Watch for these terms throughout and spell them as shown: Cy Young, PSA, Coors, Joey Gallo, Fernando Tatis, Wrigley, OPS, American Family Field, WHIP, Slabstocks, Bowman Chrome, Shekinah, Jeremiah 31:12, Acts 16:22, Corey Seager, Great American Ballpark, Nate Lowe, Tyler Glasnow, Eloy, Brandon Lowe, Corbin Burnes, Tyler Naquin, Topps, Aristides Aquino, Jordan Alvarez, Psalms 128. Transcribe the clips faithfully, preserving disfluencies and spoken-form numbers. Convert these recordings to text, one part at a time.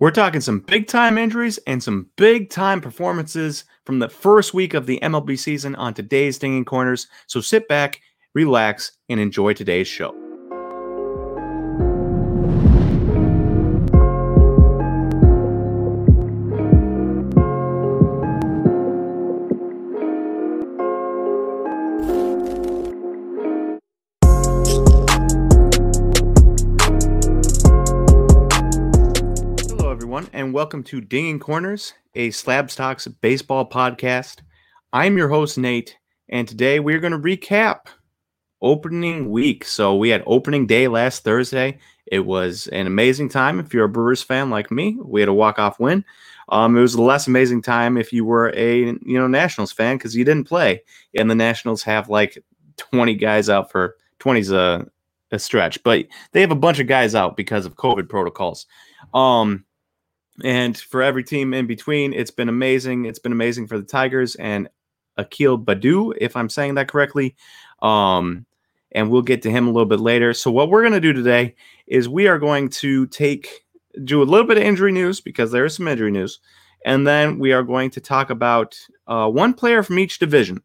We're talking some big-time injuries and some big-time performances from the first week of the M L B season on today's Dinging Corners. So sit back, relax, and enjoy today's show. And welcome to Dinging Corners, a Slabstocks baseball podcast. I'm your host, Nate, and today we're going to recap opening week. So we had opening day last Thursday. It was an amazing time if you're a Brewers fan like me. We had a walk-off win. Um, it was a less amazing time if you were a you know Nationals fan because you didn't play. And the Nationals have like twenty guys out for twenty's a, a stretch, but they have a bunch of guys out because of COVID protocols. Um, And for every team in between, it's been amazing. It's been amazing for the Tigers and Akil Badu, if I'm saying that correctly. Um, and we'll get to him a little bit later. So what we're going to do today is we are going to take do a little bit of injury news because there is some injury news. And then we are going to talk about uh, one player from each division.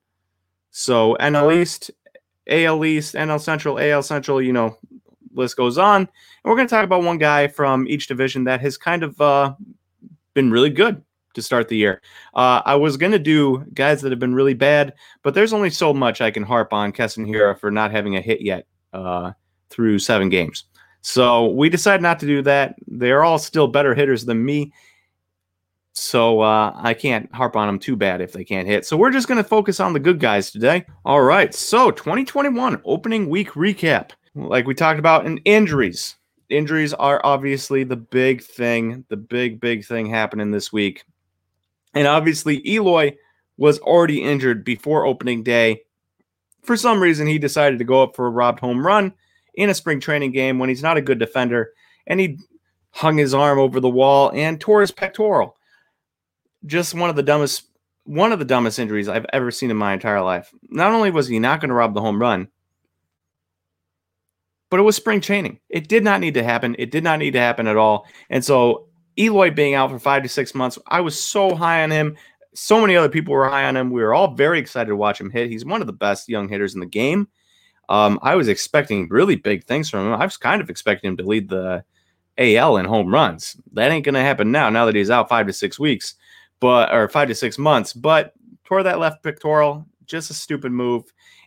So N L East, A L East, N L Central, A L Central, you know, list goes on, and we're going to talk about one guy from each division that has kind of uh, been really good to start the year. Uh, I was going to do guys that have been really bad, but there's only so much I can harp on Castanheira for not having a hit yet uh, through seven games. So we decided not to do that. They're all still better hitters than me, so uh, I can't harp on them too bad if they can't hit. So we're just going to focus on the good guys today. All right, so twenty twenty-one opening week recap. Like we talked about, in injuries. Injuries are obviously the big thing, the big, big thing happening this week. And obviously, Eloy was already injured before opening day. For some reason, he decided to go up for a robbed home run in a spring training game when he's not a good defender, and he hung his arm over the wall and tore his pectoral. Just one of the dumbest, one of the dumbest injuries I've ever seen in my entire life. Not only was he not going to rob the home run, but it was spring training. It did not need to happen. It did not need to happen at all. And so Eloy being out for five to six months, I was so high on him. So many other people were high on him. We were all very excited to watch him hit. He's one of the best young hitters in the game. Um, I was expecting really big things from him. I was kind of expecting him to lead the A L in home runs. That ain't going to happen now, now that he's out five to six weeks, but or five to six months. But tore that left pectoral, just a stupid move.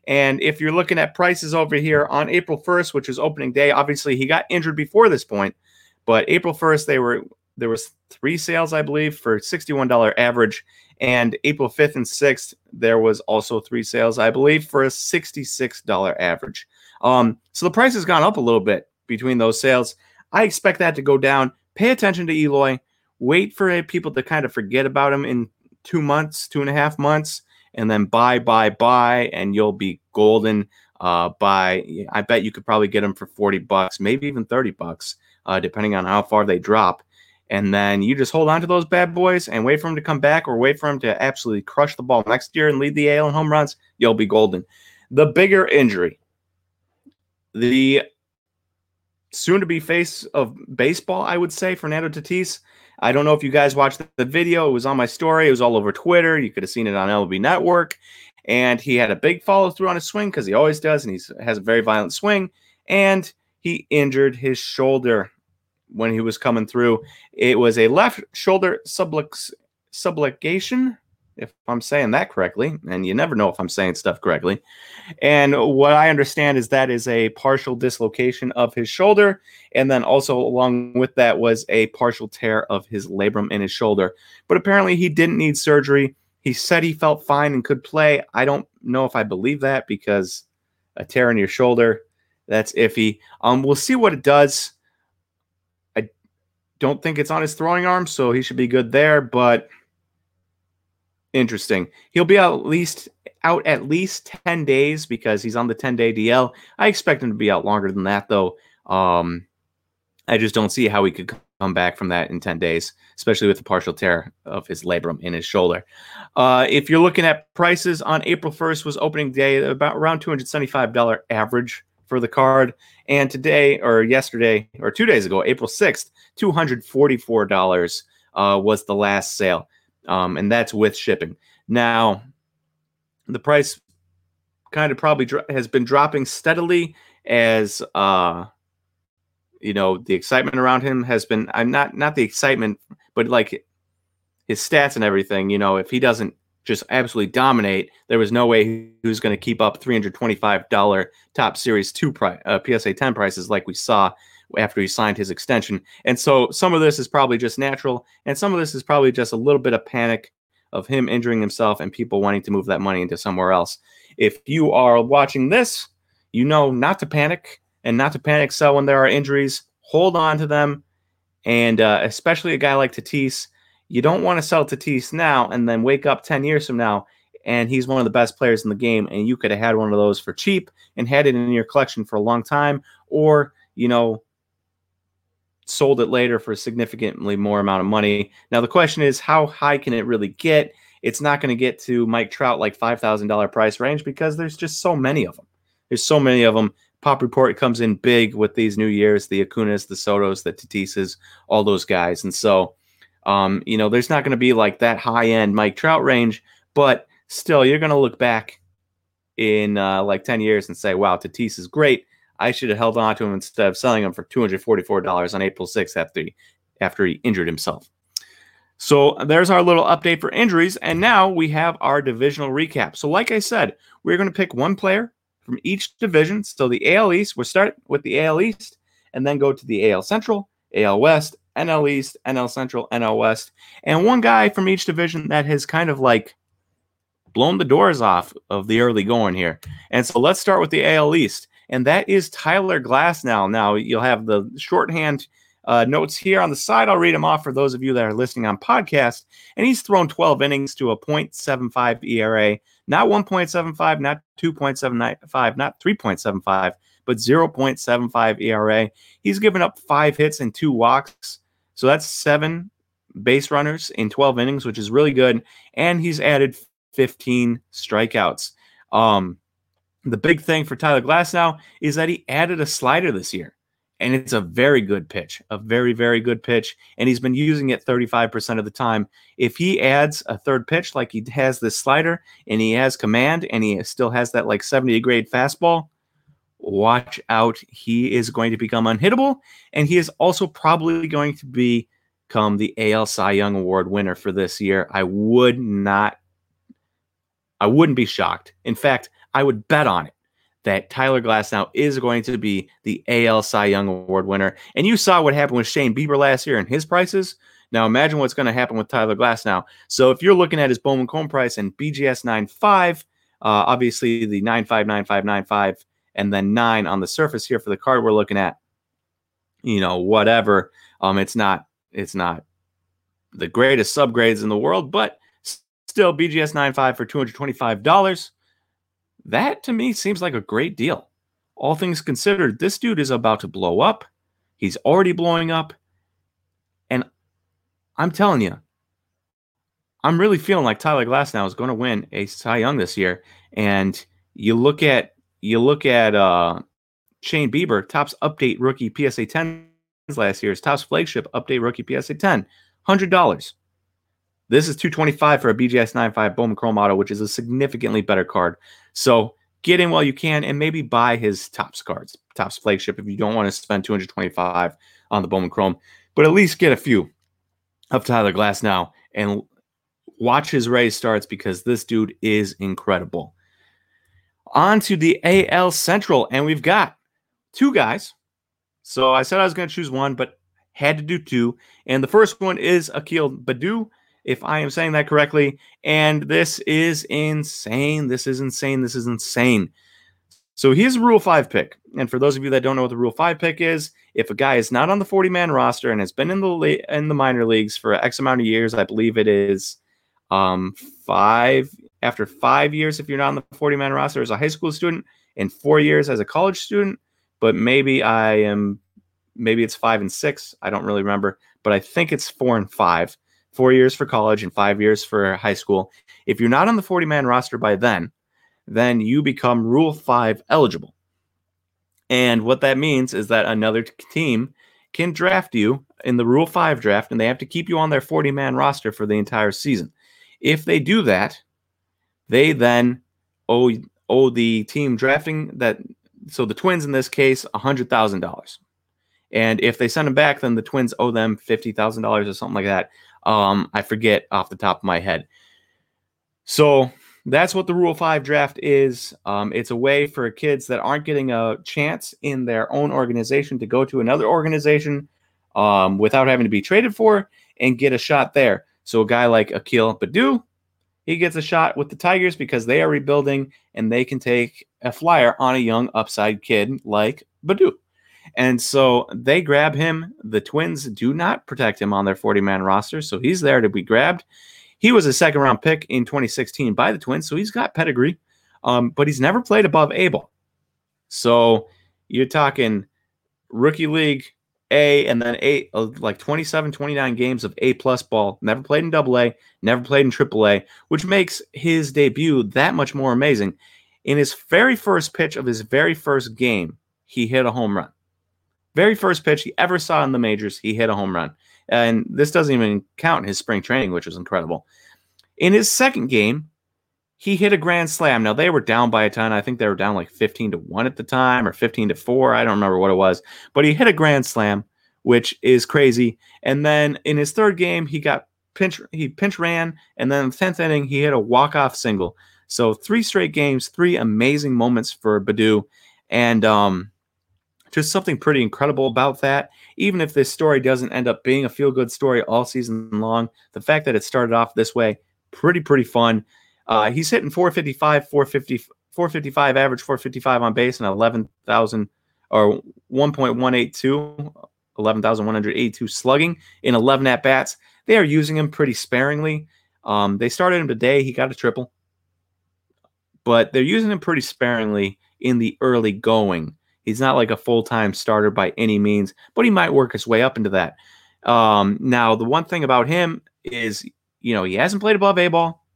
And if you're looking at prices over here on April first, which is opening day, obviously he got injured before this point, but April first, they were there was three sales, I believe, for sixty-one dollars average. And April fifth and sixth, there was also three sales, I believe, for a sixty-six dollars average. Um, so the price has gone up a little bit between those sales. I expect that to go down. Pay attention to Eloy. Wait for people to kind of forget about him in two months, two and a half months. And then buy, buy, buy, and you'll be golden. Uh, buy. I bet you could probably get them for forty bucks, maybe even thirty bucks, uh, depending on how far they drop. And then you just hold on to those bad boys and wait for them to come back, or wait for them to absolutely crush the ball next year and lead the A L in home runs. You'll be golden. The bigger injury, the soon-to-be face of baseball, I would say, Fernando Tatis. I don't know if you guys watched the video. It was on my story. It was all over Twitter. You could have seen it on L B Network. And he had a big follow-through on his swing because he always does, and he has a very violent swing. And he injured his shoulder when he was coming through. It was a left shoulder sublux- subluxation, if I'm saying that correctly. And you never know if I'm saying stuff correctly. And what I understand is that is a partial dislocation of his shoulder. And then also along with that was a partial tear of his labrum in his shoulder. But apparently he didn't need surgery. He said he felt fine and could play. I don't know if I believe that because a tear in your shoulder, that's iffy. Um, we'll see what it does. I don't think it's on his throwing arm, so he should be good there, but interesting. He'll be out at least out at least ten days because he's on the ten-day D L. I expect him to be out longer than that, though. Um, I just don't see how he could come back from that in ten days, especially with the partial tear of his labrum in his shoulder. Uh, if you're looking at prices on April first was opening day, about around two hundred seventy-five dollars average for the card. And today, or yesterday, or two days ago, April sixth, two hundred forty-four dollars uh, was the last sale, um, and that's with shipping. Now, the price kind of probably dro- has been dropping steadily as uh, you know, the excitement around him has been. I'm not not the excitement, but like his stats and everything. You know, if he doesn't just absolutely dominate, there was no way he was going to keep up three hundred twenty-five dollars Top Series two pri- uh, P S A ten prices like we saw after he signed his extension. And so some of this is probably just natural, and some of this is probably just a little bit of panic of him injuring himself and people wanting to move that money into somewhere else. If you are watching this, you know not to panic and not to panic sell when there are injuries. Hold on to them, and uh, especially a guy like Tatis. You don't want to sell Tatis now and then wake up ten years from now and he's one of the best players in the game, and you could have had one of those for cheap and had it in your collection for a long time, or, you know, sold it later for a significantly more amount of money. Now, the question is, how high can it really get? It's not going to get to Mike Trout, like five thousand dollars price range, because there's just so many of them. There's so many of them. Pop Report comes in big with these new years, the Acunas, the Sotos, the Tatises, all those guys. And so, Um, you know, there's not going to be like that high-end Mike Trout range, but still, you're going to look back in uh, like ten years and say, wow, Tatis is great. I should have held on to him instead of selling him for two hundred forty-four dollars on April sixth after he, after he injured himself. So there's our little update for injuries, and now we have our divisional recap. So like I said, we're going to pick one player from each division. So the A L East, we'll start with the A L East and then go to the A L Central, A L West, N L East, N L Central, N L West, and one guy from each division that has kind of like blown the doors off of the early going here. And so let's start with the A L East, and that is Tyler Glasnow. Now, you'll have the shorthand uh, notes here on the side. I'll read them off for those of you that are listening on podcast. And he's thrown twelve innings to a point seven five E R A, not one point seven five, not two point seven five, not three point seven five, but zero point seven five E R A. He's given up five hits and two walks. So that's seven base runners in twelve innings, which is really good. And he's added fifteen strikeouts. Um, the big thing for Tyler Glasnow is that he added a slider this year. And it's a very good pitch, a very, very good pitch. And he's been using it thirty-five percent of the time. If he adds a third pitch, like he has this slider, and he has command, and he still has that like seventy grade fastball, watch out. He is going to become unhittable, and he is also probably going to be, become the A L Cy Young Award winner for this year. I would not, I wouldn't be shocked. In fact, I would bet on it that Tyler Glasnow is going to be the A L Cy Young Award winner. And you saw what happened with Shane Bieber last year and his prices. Now imagine what's going to happen with Tyler Glasnow. So if you're looking at his Bowman Cone price and B G S nine five, uh, obviously the nine five, nine five, nine five, and then nine on the surface here for the card we're looking at, you know, whatever. Um, it's not it's not the greatest subgrades in the world, but still B G S nine five for two hundred twenty-five dollars. That to me seems like a great deal. All things considered, this dude is about to blow up. He's already blowing up. And I'm telling you, I'm really feeling like Tyler Glasnow is going to win a Cy Young this year. And you look at You look at uh, Shane Bieber, Topps Update Rookie P S A ten last year's Topps Flagship Update Rookie P S A ten, one hundred dollars. This is two hundred twenty-five dollars for a B G S nine five Bowman Chrome Auto, which is a significantly better card. So get in while you can and maybe buy his Topps cards, Topps Flagship, if you don't want to spend two hundred twenty-five dollars on the Bowman Chrome. But at least get a few of Tyler Glasnow and watch his Rays starts, because this dude is incredible. On to the A L Central, and we've got two guys. So I said I was going to choose one, but had to do two. And the first one is Akil Badu, if I am saying that correctly. And this is insane. This is insane. This is insane. So he's a Rule five pick. And for those of you that don't know what the Rule five pick is, if a guy is not on the forty-man roster and has been in the la- in the minor leagues for X amount of years, I believe it is um, five After five years, if you're not on the forty-man roster as a high school student, and four years as a college student, but maybe I am, maybe it's five and six. I don't really remember, but I think it's four and five. Four years for college and five years for high school. If you're not on the forty-man roster by then, then you become Rule five eligible. And what that means is that another team can draft you in the Rule five draft, and they have to keep you on their forty-man roster for the entire season. If they do that, they then owe, owe the team drafting that, so the Twins in this case, one hundred thousand dollars. And if they send them back, then the Twins owe them fifty thousand dollars or something like that. Um, I forget off the top of my head. So that's what the Rule five draft is. Um, it's a way for kids that aren't getting a chance in their own organization to go to another organization um, without having to be traded for and get a shot there. So a guy like Akil Badu, he gets a shot with the Tigers because they are rebuilding and they can take a flyer on a young upside kid like Badu. And so they grab him. The Twins do not protect him on their forty-man roster, so he's there to be grabbed. He was a second-round pick in twenty sixteen by the Twins, so he's got pedigree, um, but he's never played above A-ball. So you're talking rookie league A and then A, like twenty-seven, twenty-nine games of A-plus ball, never played in double A, never played in triple A, which makes his debut that much more amazing. In his very first pitch of his very first game, he hit a home run. Very first pitch he ever saw in the majors, he hit a home run. And this doesn't even count his spring training, which was incredible. In his second game, he hit a grand slam. Now, they were down by a ton. I think they were down like fifteen to one at the time or fifteen to four. I don't remember what it was. But he hit a grand slam, which is crazy. And then in his third game, he got pinch, he pinch ran. And then in the tenth inning, he hit a walk-off single. So three straight games, three amazing moments for Badu. And, um, Just something pretty incredible about that. Even if this story doesn't end up being a feel-good story all season long, the fact that it started off this way, pretty, pretty fun. Uh, he's hitting four fifty-five, four fifty, four fifty-five average, four fifty-five on base, and eleven thousand or one point one eight two, eleven thousand one hundred eighty-two slugging in eleven at-bats. They are using him pretty sparingly. Um, they started him today. He got a triple. But they're using him pretty sparingly in the early going. He's not like a full-time starter by any means, but he might work his way up into that. Um, now, the one thing about him is, you know, he hasn't played above A-ball.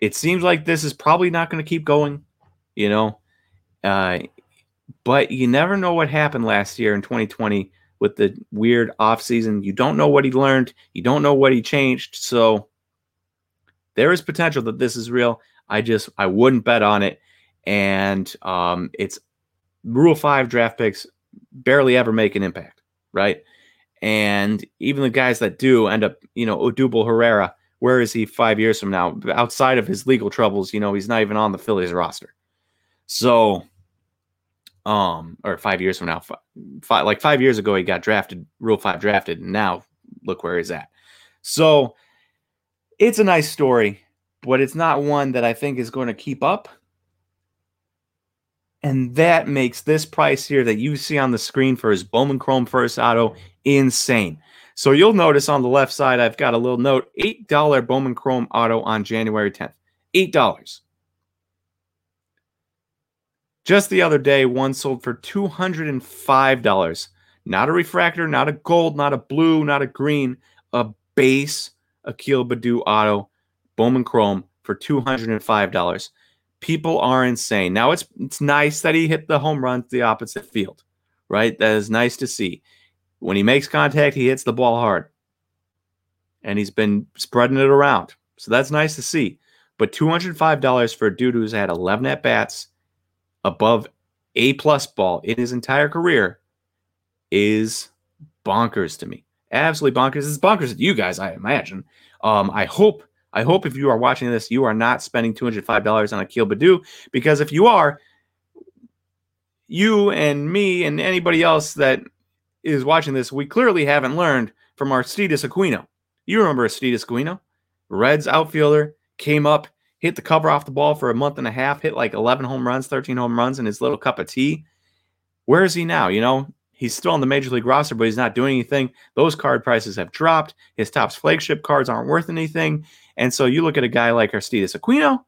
It seems like this is probably not going to keep going, you know. Uh, but you never know what happened last year in twenty twenty with the weird offseason. You don't know what he learned. You don't know what he changed. So there is potential that this is real. I just I wouldn't bet on it. And um, it's Rule five draft picks barely ever make an impact, right? And even the guys that do end up, you know, Odubel Herrera, where is he five years from now? Outside of his legal troubles, you know, he's not even on the Phillies roster. So, um, or five years from now, five, five, like five years ago, he got drafted, Rule five drafted, and now look where he's at. So it's a nice story, but it's not one that I think is going to keep up. And that makes this price here that you see on the screen for his Bowman Chrome First Auto insane. So you'll notice on the left side, I've got a little note, eight dollars Bowman Chrome Auto on January tenth. eight dollars. Just the other day, one sold for two hundred five dollars. Not a refractor, not a gold, not a blue, not a green, a base Akil Badu Auto Bowman Chrome for two hundred five dollars. People are insane. Now, it's it's nice that he hit the home run to the opposite field, right? That is nice to see. When he makes contact, he hits the ball hard. And he's been spreading it around. So that's nice to see. But two hundred five dollars for a dude who's had eleven at-bats above A-plus ball in his entire career is bonkers to me. Absolutely bonkers. It's bonkers to you guys, I imagine. Um, I hope... I hope if you are watching this, you are not spending two hundred five dollars on Akil Badu, because if you are, you and me and anybody else that is watching this, we clearly haven't learned from Aristides Aquino. You remember Aristides Aquino? Reds outfielder, came up, hit the cover off the ball for a month and a half, hit like eleven home runs, thirteen home runs in his little cup of tea. Where is he now? You know, he's still on the major league roster, but he's not doing anything. Those card prices have dropped. His Topps flagship cards aren't worth anything. And so you look at a guy like Aristides Aquino,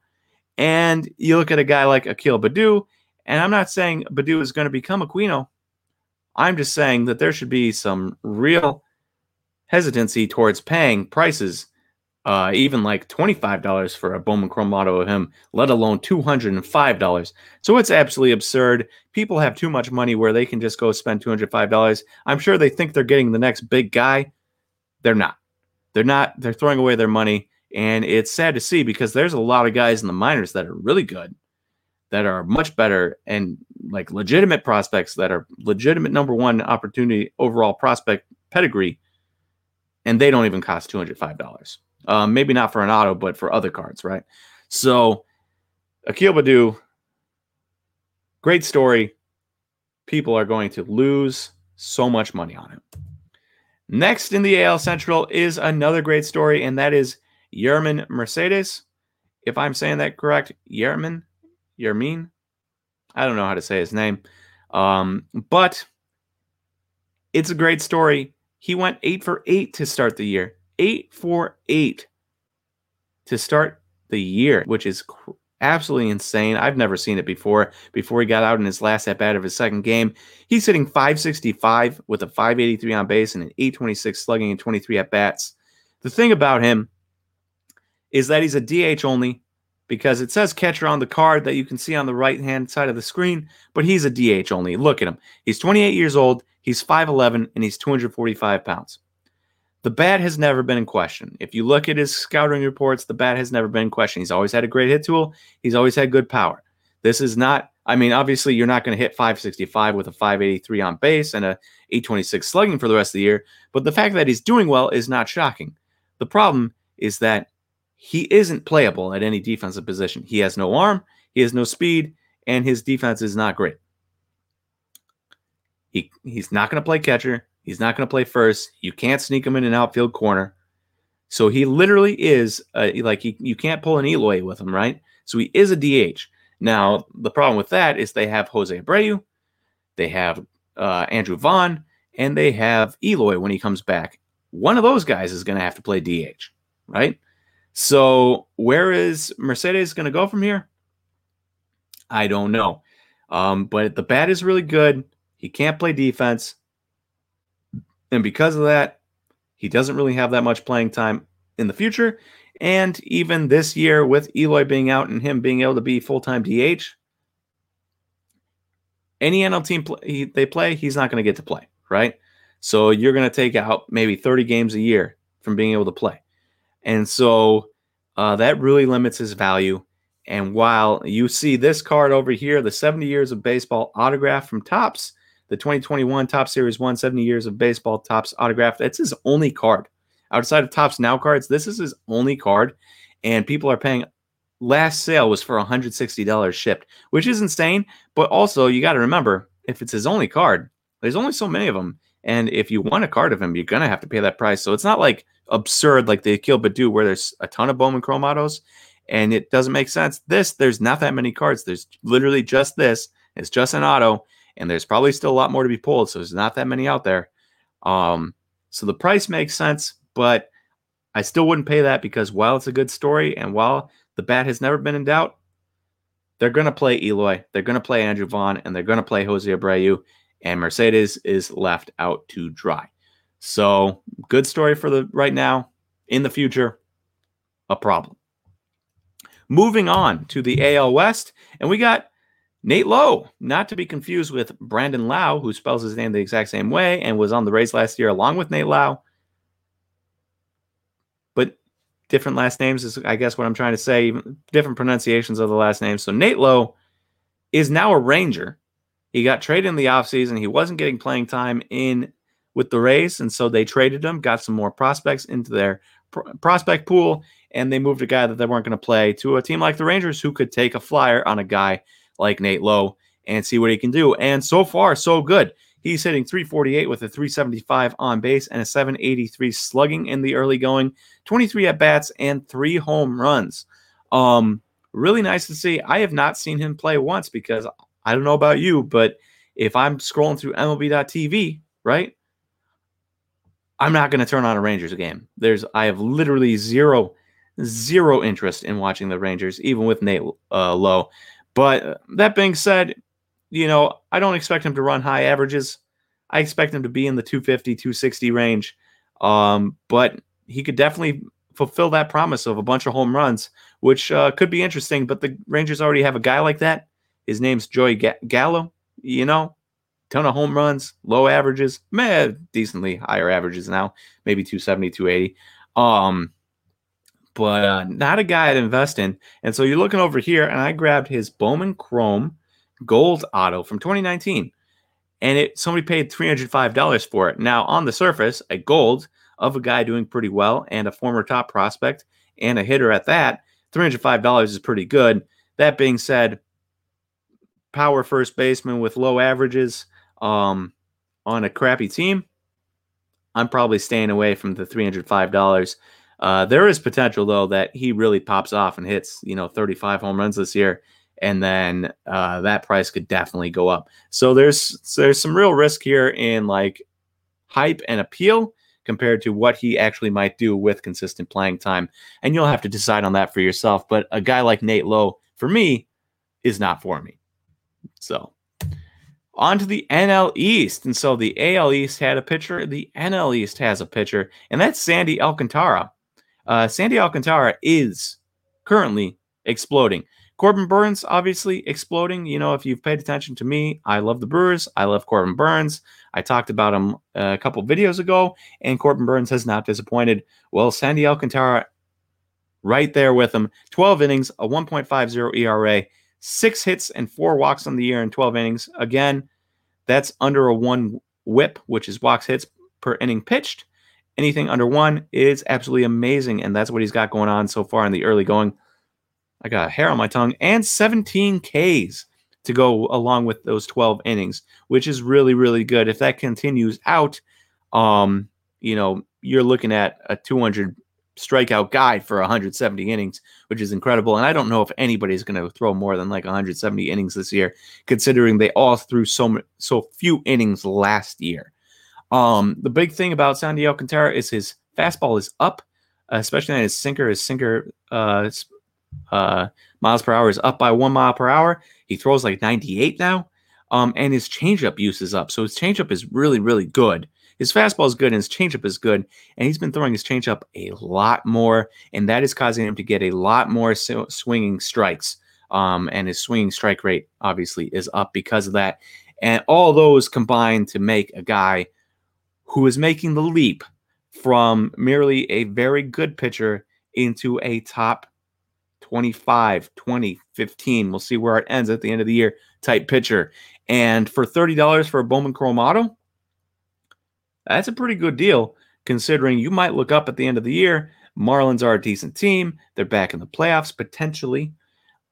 and you look at a guy like Akil Badu, and I'm not saying Badu is going to become Aquino. I'm just saying that there should be some real hesitancy towards paying prices uh, even like twenty-five dollars for a Bowman Chrome auto of him, let alone two hundred five dollars. So it's absolutely absurd. People have too much money where they can just go spend two hundred five dollars. I'm sure they think they're getting the next big guy. They're not. They're not. They're throwing away their money. And it's sad to see because there's a lot of guys in the minors that are really good, that are much better and like legitimate prospects that are legitimate number one opportunity overall prospect pedigree, and they don't even cost two hundred five dollars. Um, maybe not for an auto, but for other cards, right? So Akil Badu, great story. People are going to lose so much money on him. Next in the A L Central is another great story, and that is Yermin Mercedes. If I'm saying that correct, Yermin, Yermin, I don't know how to say his name, um, but it's a great story. He went eight for eight to start the year, eight for eight to start the year, which is cr- absolutely insane. I've never seen it before. Before he got out in his last at bat of his second game, he's hitting five sixty-five with a five eighty-three on base and an eight twenty-six slugging and twenty-three at bats. The thing about him is that he's a D H only, because it says catcher on the card that you can see on the right-hand side of the screen, but he's a D H only. Look at him. He's twenty-eight years old, he's five eleven, and he's two hundred forty-five pounds. The bat has never been in question. If you look at his scouting reports, the bat has never been in question. He's always had a great hit tool. He's always had good power. This is not, I mean, obviously you're not going to hit five sixty-five with a five eighty-three on base and a eight twenty-six slugging for the rest of the year, but the fact that he's doing well is not shocking. The problem is that he isn't playable at any defensive position. He has no arm, he has no speed, and his defense is not great. He he's not going to play catcher. He's not going to play first. You can't sneak him in an outfield corner. So he literally is, a, like, he, you can't pull an Eloy with him, right? So he is a D H. Now, the problem with that is they have Jose Abreu, they have uh, Andrew Vaughn, and they have Eloy when he comes back. One of those guys is going to have to play D H, right? So where is Mercedes going to go from here? I don't know. Um, but the bat is really good. He can't play defense. And because of that, he doesn't really have that much playing time in the future. And even this year with Eloy being out and him being able to be full-time D H, any N L team pl- he, they play, he's not going to get to play, right? So you're going to take out maybe thirty games a year from being able to play. And so uh, that really limits his value. And while you see this card over here, the seventy Years of Baseball autograph from Topps, the twenty twenty-one Topps Series one, seventy Years of Baseball Topps autograph, that's his only card. Outside of Topps Now cards, this is his only card. And people are paying. Last sale was for one hundred sixty dollars shipped, which is insane. But also, you got to remember, if it's his only card, there's only so many of them. And if you want a card of him, you're going to have to pay that price. So it's not like absurd like the Akil Badu where there's a ton of Bowman Chrome autos and it doesn't make sense. This, there's not that many cards. There's literally just this. It's just an auto, and there's probably still a lot more to be pulled, so there's not that many out there. Um, so the price makes sense, but I still wouldn't pay that because while it's a good story and while the bat has never been in doubt, they're going to play Eloy, they're going to play Andrew Vaughn, and they're going to play Jose Abreu. And Mercedes is left out to dry. So good story for the right now. In the future, a problem. Moving on to the A L West. And we got Nate Lowe, not to be confused with Brandon Lowe, who spells his name the exact same way and was on the Rays last year along with Nate Lowe. But different last names is, I guess, what I'm trying to say. Different pronunciations of the last name. So Nate Lowe is now a Ranger. He got traded in the offseason. He wasn't getting playing time in with the Rays, and so they traded him, got some more prospects into their pro- prospect pool, and they moved a guy that they weren't going to play to a team like the Rangers who could take a flyer on a guy like Nate Lowe and see what he can do. And so far, so good. He's hitting three forty-eight with a three seventy-five on base and a seven eighty-three slugging in the early going, twenty-three at-bats, and three home runs. Um, really nice to see. I have not seen him play once because – I don't know about you, but if I'm scrolling through M L B dot T V, right, I'm not going to turn on a Rangers game. There's, I have literally zero, zero interest in watching the Rangers, even with Nate uh, Lowe. But that being said, you know, I don't expect him to run high averages. I expect him to be in the two fifty, two sixty range. Um, but he could definitely fulfill that promise of a bunch of home runs, which uh, could be interesting. But the Rangers already have a guy like that. His name's Joey Ga- Gallo. You know, ton of home runs, low averages, meh, decently higher averages now, maybe two seventy, two eighty. Um, but uh, not a guy I'd invest in. And so you're looking over here, and I grabbed his Bowman Chrome Gold Auto from twenty nineteen. And it somebody paid three hundred five dollars for it. Now, on the surface, a gold of a guy doing pretty well and a former top prospect and a hitter at that, three hundred five dollars is pretty good. That being said, power first baseman with low averages um, on a crappy team, I'm probably staying away from the three hundred five dollars. Uh, there is potential, though, that he really pops off and hits, you know, thirty-five home runs this year. And then uh, that price could definitely go up. So there's there's some real risk here in like hype and appeal compared to what he actually might do with consistent playing time. And you'll have to decide on that for yourself. But a guy like Nate Lowe, for me, is not for me. So on to the N L East. And so the A L East had a pitcher. The N L East has a pitcher. And that's Sandy Alcantara. Uh, Sandy Alcantara is currently exploding. Corbin Burnes, obviously, exploding. You know, if you've paid attention to me, I love the Brewers. I love Corbin Burnes. I talked about him a couple videos ago, and Corbin Burnes has not disappointed. Well, Sandy Alcantara right there with him. twelve innings, a one point five oh E R A, six hits and four walks on the year in twelve innings. Again, that's under a one whip, which is walks hits per inning pitched. Anything under one is absolutely amazing, and that's what he's got going on so far in the early going. I got a hair on my tongue, and seventeen Ks to go along with those twelve innings, which is really, really good. If that continues out, um, you know, you're looking at a two hundred strikeout guy for one hundred seventy innings, which is incredible. And I don't know if anybody's going to throw more than like one hundred seventy innings this year, considering they all threw so so few innings last year. Um, the big thing about Sandy Alcantara is his fastball is up, especially on his sinker. His sinker uh Uh, miles per hour is up by one mile per hour. He throws like ninety-eight now, um, and his changeup use is up. So his changeup is really, really good. His fastball is good, and his changeup is good. And he's been throwing his changeup a lot more, and that is causing him to get a lot more so- swinging strikes. Um, and his swinging strike rate obviously is up because of that. And all those combined to make a guy who is making the leap from merely a very good pitcher into a top twenty-five, twenty, fifteen, we'll see where it ends at the end of the year, type pitcher. And for thirty dollars for a Bowman Chrome Auto, that's a pretty good deal, considering you might look up at the end of the year. Marlins are a decent team. They're back in the playoffs, potentially.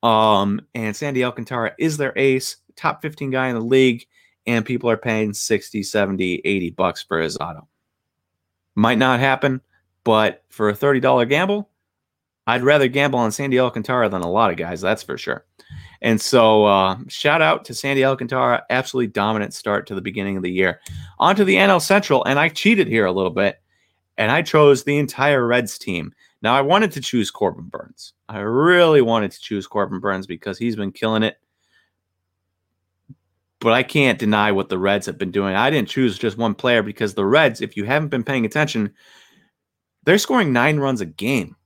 Um, and Sandy Alcantara is their ace, top fifteen guy in the league, and people are paying sixty, seventy, eighty bucks for his auto. Might not happen, but for a thirty dollars gamble, I'd rather gamble on Sandy Alcantara than a lot of guys, that's for sure. And so uh, shout out to Sandy Alcantara, absolutely dominant start to the beginning of the year. On to the N L Central, and I cheated here a little bit, and I chose the entire Reds team. Now, I wanted to choose Corbin Burnes. I really wanted to choose Corbin Burnes because he's been killing it. But I can't deny what the Reds have been doing. I didn't choose just one player because the Reds, if you haven't been paying attention, they're scoring nine runs a game.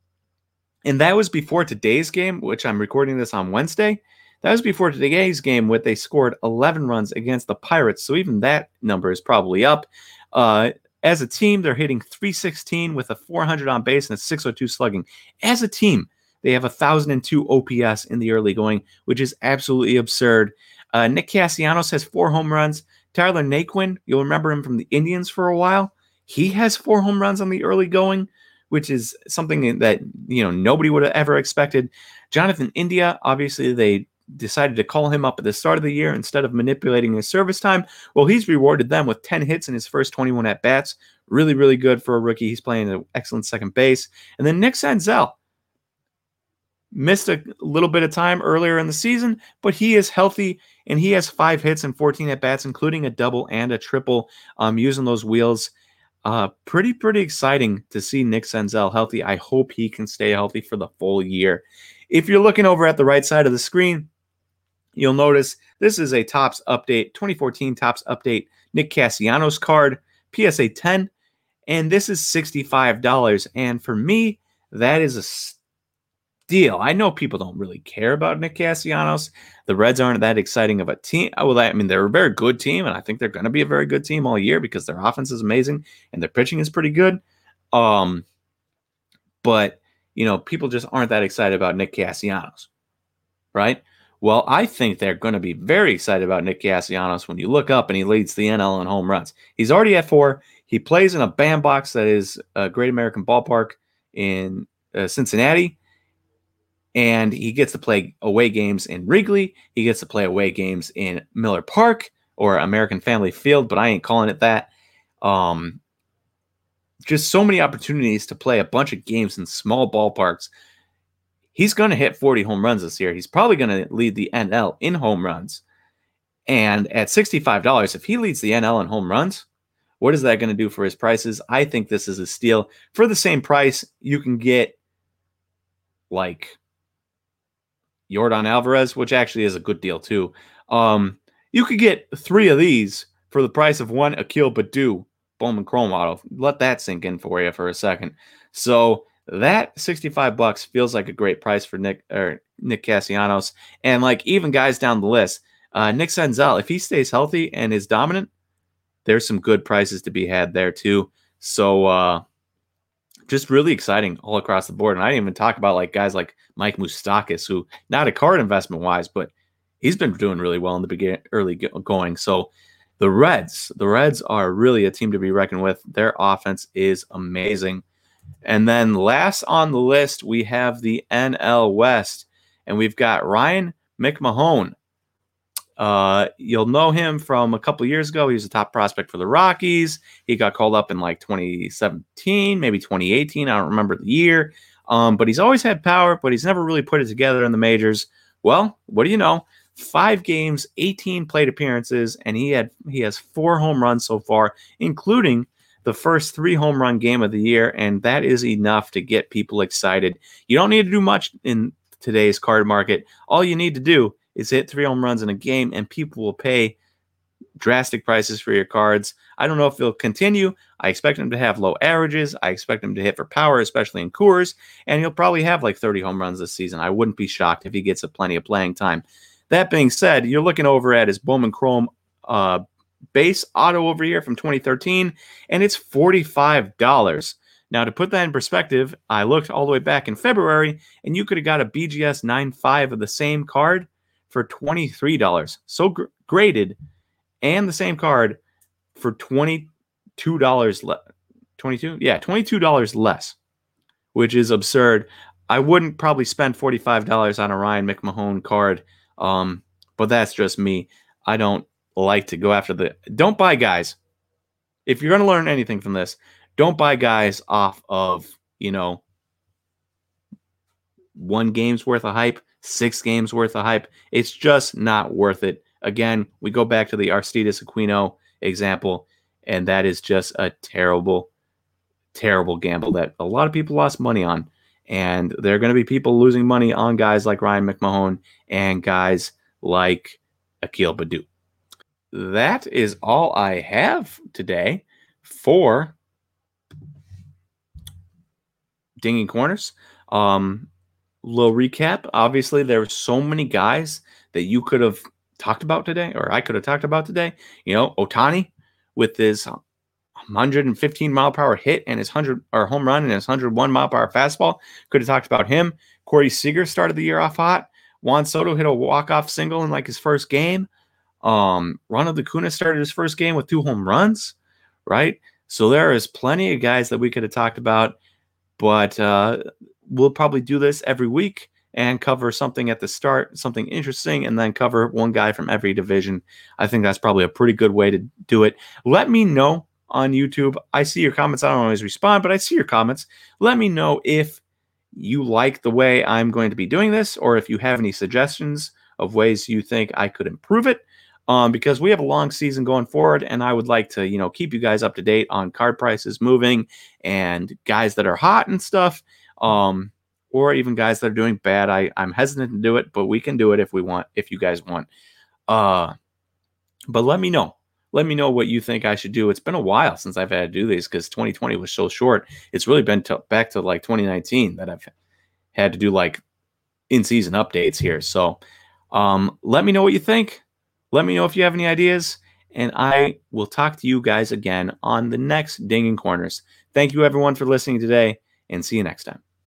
And that was before today's game, which I'm recording this on Wednesday. That was before today's game where they scored eleven runs against the Pirates. So even that number is probably up. Uh, as a team, they're hitting three sixteen with a four hundred on base and a six oh two slugging. As a team, they have a one thousand two O P S in the early going, which is absolutely absurd. Uh, Nick Castellanos has four home runs. Tyler Naquin, you'll remember him from the Indians for a while. He has four home runs on the early going, which is something that, you know, nobody would have ever expected. Jonathan India, obviously, they decided to call him up at the start of the year instead of manipulating his service time. Well, he's rewarded them with ten hits in his first twenty-one at-bats. Really, really good for a rookie. He's playing an excellent second base. And then Nick Senzel missed a little bit of time earlier in the season, but he is healthy, and he has five hits and fourteen at-bats, including a double and a triple, um, using those wheels. Uh, pretty, pretty exciting to see Nick Senzel healthy. I hope he can stay healthy for the full year. If you're looking over at the right side of the screen, you'll notice this is a Topps update, twenty fourteen Topps update, Nick Castellanos card, P S A ten, and this is sixty-five dollars. And for me, That is a steal. I know people don't really care about Nick Castellanos. The Reds aren't that exciting of a team. Well, I mean, they're a very good team, and I think they're going to be a very good team all year because their offense is amazing and their pitching is pretty good. Um, but, you know, people just aren't that excited about Nick Castellanos, right? Well, I think they're going to be very excited about Nick Castellanos when you look up and he leads the N L in home runs. He's already at four. He plays in a bandbox that is a Great American Ballpark in uh, Cincinnati, and he gets to play away games in Wrigley. He gets to play away games in Miller Park or American Family Field, but I ain't calling it that. Um, just so many opportunities to play a bunch of games in small ballparks. He's going to hit forty home runs this year. He's probably going to lead the N L in home runs. And at sixty-five dollars, if he leads the N L in home runs, what is that going to do for his prices? I think this is a steal. For the same price, you can get like Jordan Alvarez, which actually is a good deal too. Um, you could get three of these for the price of one Akil Badu Bowman Chrome model. Let that sink in for you for a second. So that sixty-five bucks feels like a great price for Nick or Nick Castellanos. And like even guys down the list, uh, Nick Senzel, if he stays healthy and is dominant, there's some good prices to be had there too. So uh, just really exciting all across the board. And I didn't even talk about like guys like Mike Moustakas, who not a card investment wise, but he's been doing really well in the beginning, early going. So the Reds, the Reds are really a team to be reckoned with. Their offense is amazing. And then last on the list, we have the N L West, and we've got Ryan McMahon. Uh, you'll know him from a couple years ago. He was a top prospect for the Rockies. He got called up in like twenty seventeen, maybe twenty eighteen. I don't remember the year, um, but he's always had power, but he's never really put it together in the majors. Well, what do you know? Five games, eighteen plate appearances, and he had he has four home runs so far, including the first three home run game of the year, and that is enough to get people excited. You don't need to do much in today's card market. All you need to do is hit three home runs in a game, and people will pay drastic prices for your cards. I don't know if they'll continue. I expect him to have low averages. I expect him to hit for power, especially in Coors, and he'll probably have like thirty home runs this season. I wouldn't be shocked if he gets a plenty of playing time. That being said, you're looking over at his Bowman Chrome uh, base auto over here from twenty thirteen, and it's forty-five dollars. Now, to put that in perspective, I looked all the way back in February, and you could have got a B G S nine five of the same card for twenty-three dollars. So gr- graded and the same card for twenty-two dollars le- twenty-two? Yeah, twenty-two dollars less, which is absurd. I wouldn't probably spend forty-five dollars on a Ryan McMahon card, um, but that's just me. I don't like to go after the don't buy guys. If you're going to learn anything from this, don't buy guys off of, you know, one game's worth of hype, six games worth of hype. It's just not worth it. Again, we go back to the Aristides Aquino example, and that is just a terrible, terrible gamble that a lot of people lost money on. And there are going to be people losing money on guys like Ryan McMahon and guys like Akil Badu. That is all I have today for Dinging Corners. Um, little recap. Obviously, there were so many guys that you could have talked about today, or I could have talked about today. You know, Ohtani with his one hundred fifteen mile per hour hit and his one hundred or home run and his one hundred one mile per hour fastball. Could have talked about him. Corey Seager started the year off hot. Juan Soto hit a walk-off single in like his first game. Um, Ronald Acuña started his first game with two home runs, right? So there is plenty of guys that we could have talked about, but uh, we'll probably do this every week and cover something at the start, something interesting, and then cover one guy from every division. I think that's probably a pretty good way to do it. Let me know on YouTube. I see your comments. I don't always respond, but I see your comments. Let me know if you like the way I'm going to be doing this, or if you have any suggestions of ways you think I could improve it. Um, because we have a long season going forward, and I would like to, you know, keep you guys up to date on card prices moving and guys that are hot and stuff, um, or even guys that are doing bad. I, I'm hesitant to do it, but we can do it if we want, if you guys want. Uh, but let me know. Let me know what you think I should do. It's been a while since I've had to do these because twenty twenty was so short. It's really been t- back to like twenty nineteen that I've had to do like in-season updates here. So um, let me know what you think. Let me know if you have any ideas. And I will talk to you guys again on the next Dinging Corners. Thank you, everyone, for listening today, and see you next time.